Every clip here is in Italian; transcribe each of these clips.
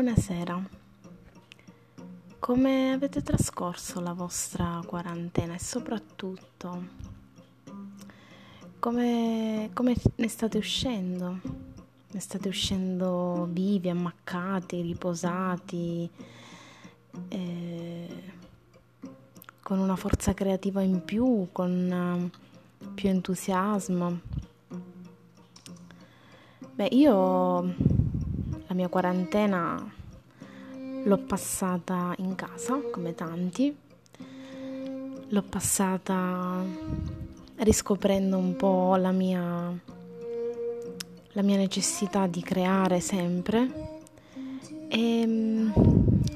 Buonasera, come avete trascorso la vostra quarantena e soprattutto come ne state uscendo? Ne state uscendo vivi, ammaccati, riposati, con una forza creativa in più, con più entusiasmo? Beh, io la mia quarantena l'ho passata in casa, come tanti, l'ho passata riscoprendo un po' la mia necessità di creare sempre, e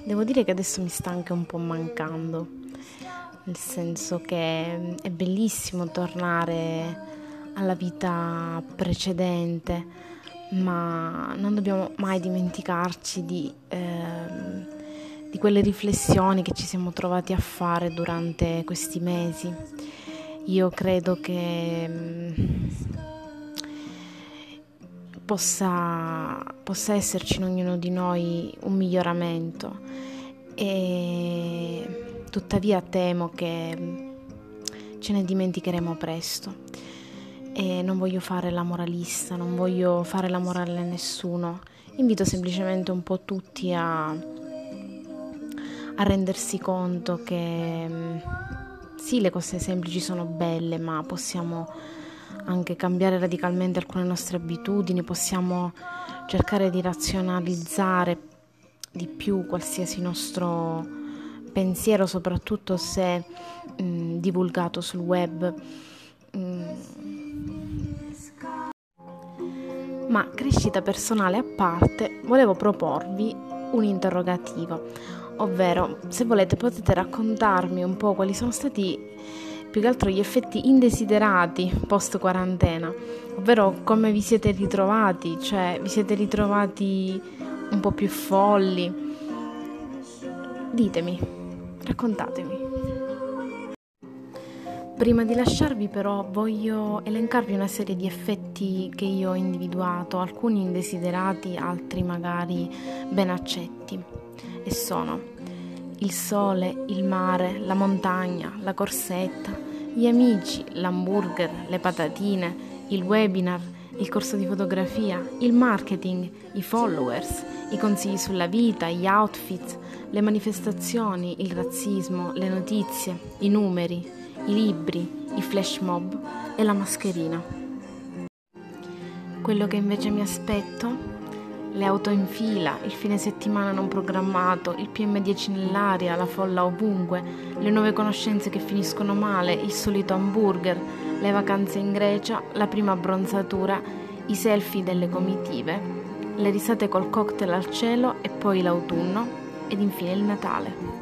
devo dire che adesso mi sta anche un po' mancando, nel senso che è bellissimo tornare alla vita precedente, ma non dobbiamo mai dimenticarci di quelle riflessioni che ci siamo trovati a fare durante questi mesi. Io credo che possa esserci in ognuno di noi un miglioramento, e tuttavia temo che ce ne dimenticheremo presto. E non voglio fare la moralista, non voglio fare la morale a nessuno, invito semplicemente un po' tutti a rendersi conto che sì, le cose semplici sono belle, ma possiamo anche cambiare radicalmente alcune nostre abitudini, possiamo cercare di razionalizzare di più qualsiasi nostro pensiero, soprattutto se divulgato sul web. Ma crescita personale a parte, volevo proporvi un'interrogativa, ovvero se volete potete raccontarmi un po' quali sono stati più che altro gli effetti indesiderati post quarantena, ovvero come vi siete ritrovati, cioè vi siete ritrovati un po' più folli. Ditemi, raccontatemi. Prima di lasciarvi però voglio elencarvi una serie di effetti che io ho individuato, alcuni indesiderati, altri magari ben accetti, e sono il sole, il mare, la montagna, la corsetta, gli amici, l'hamburger, le patatine, il webinar, il corso di fotografia, il marketing, i followers, i consigli sulla vita, gli outfit, le manifestazioni, il razzismo, le notizie, i numeri, i libri, i flash mob e la mascherina. Quello che invece mi aspetto? Le auto in fila, il fine settimana non programmato, il PM10 nell'aria, la folla ovunque, le nuove conoscenze che finiscono male, il solito hamburger, le vacanze in Grecia, la prima abbronzatura, i selfie delle comitive, le risate col cocktail al cielo e poi l'autunno ed infine il Natale.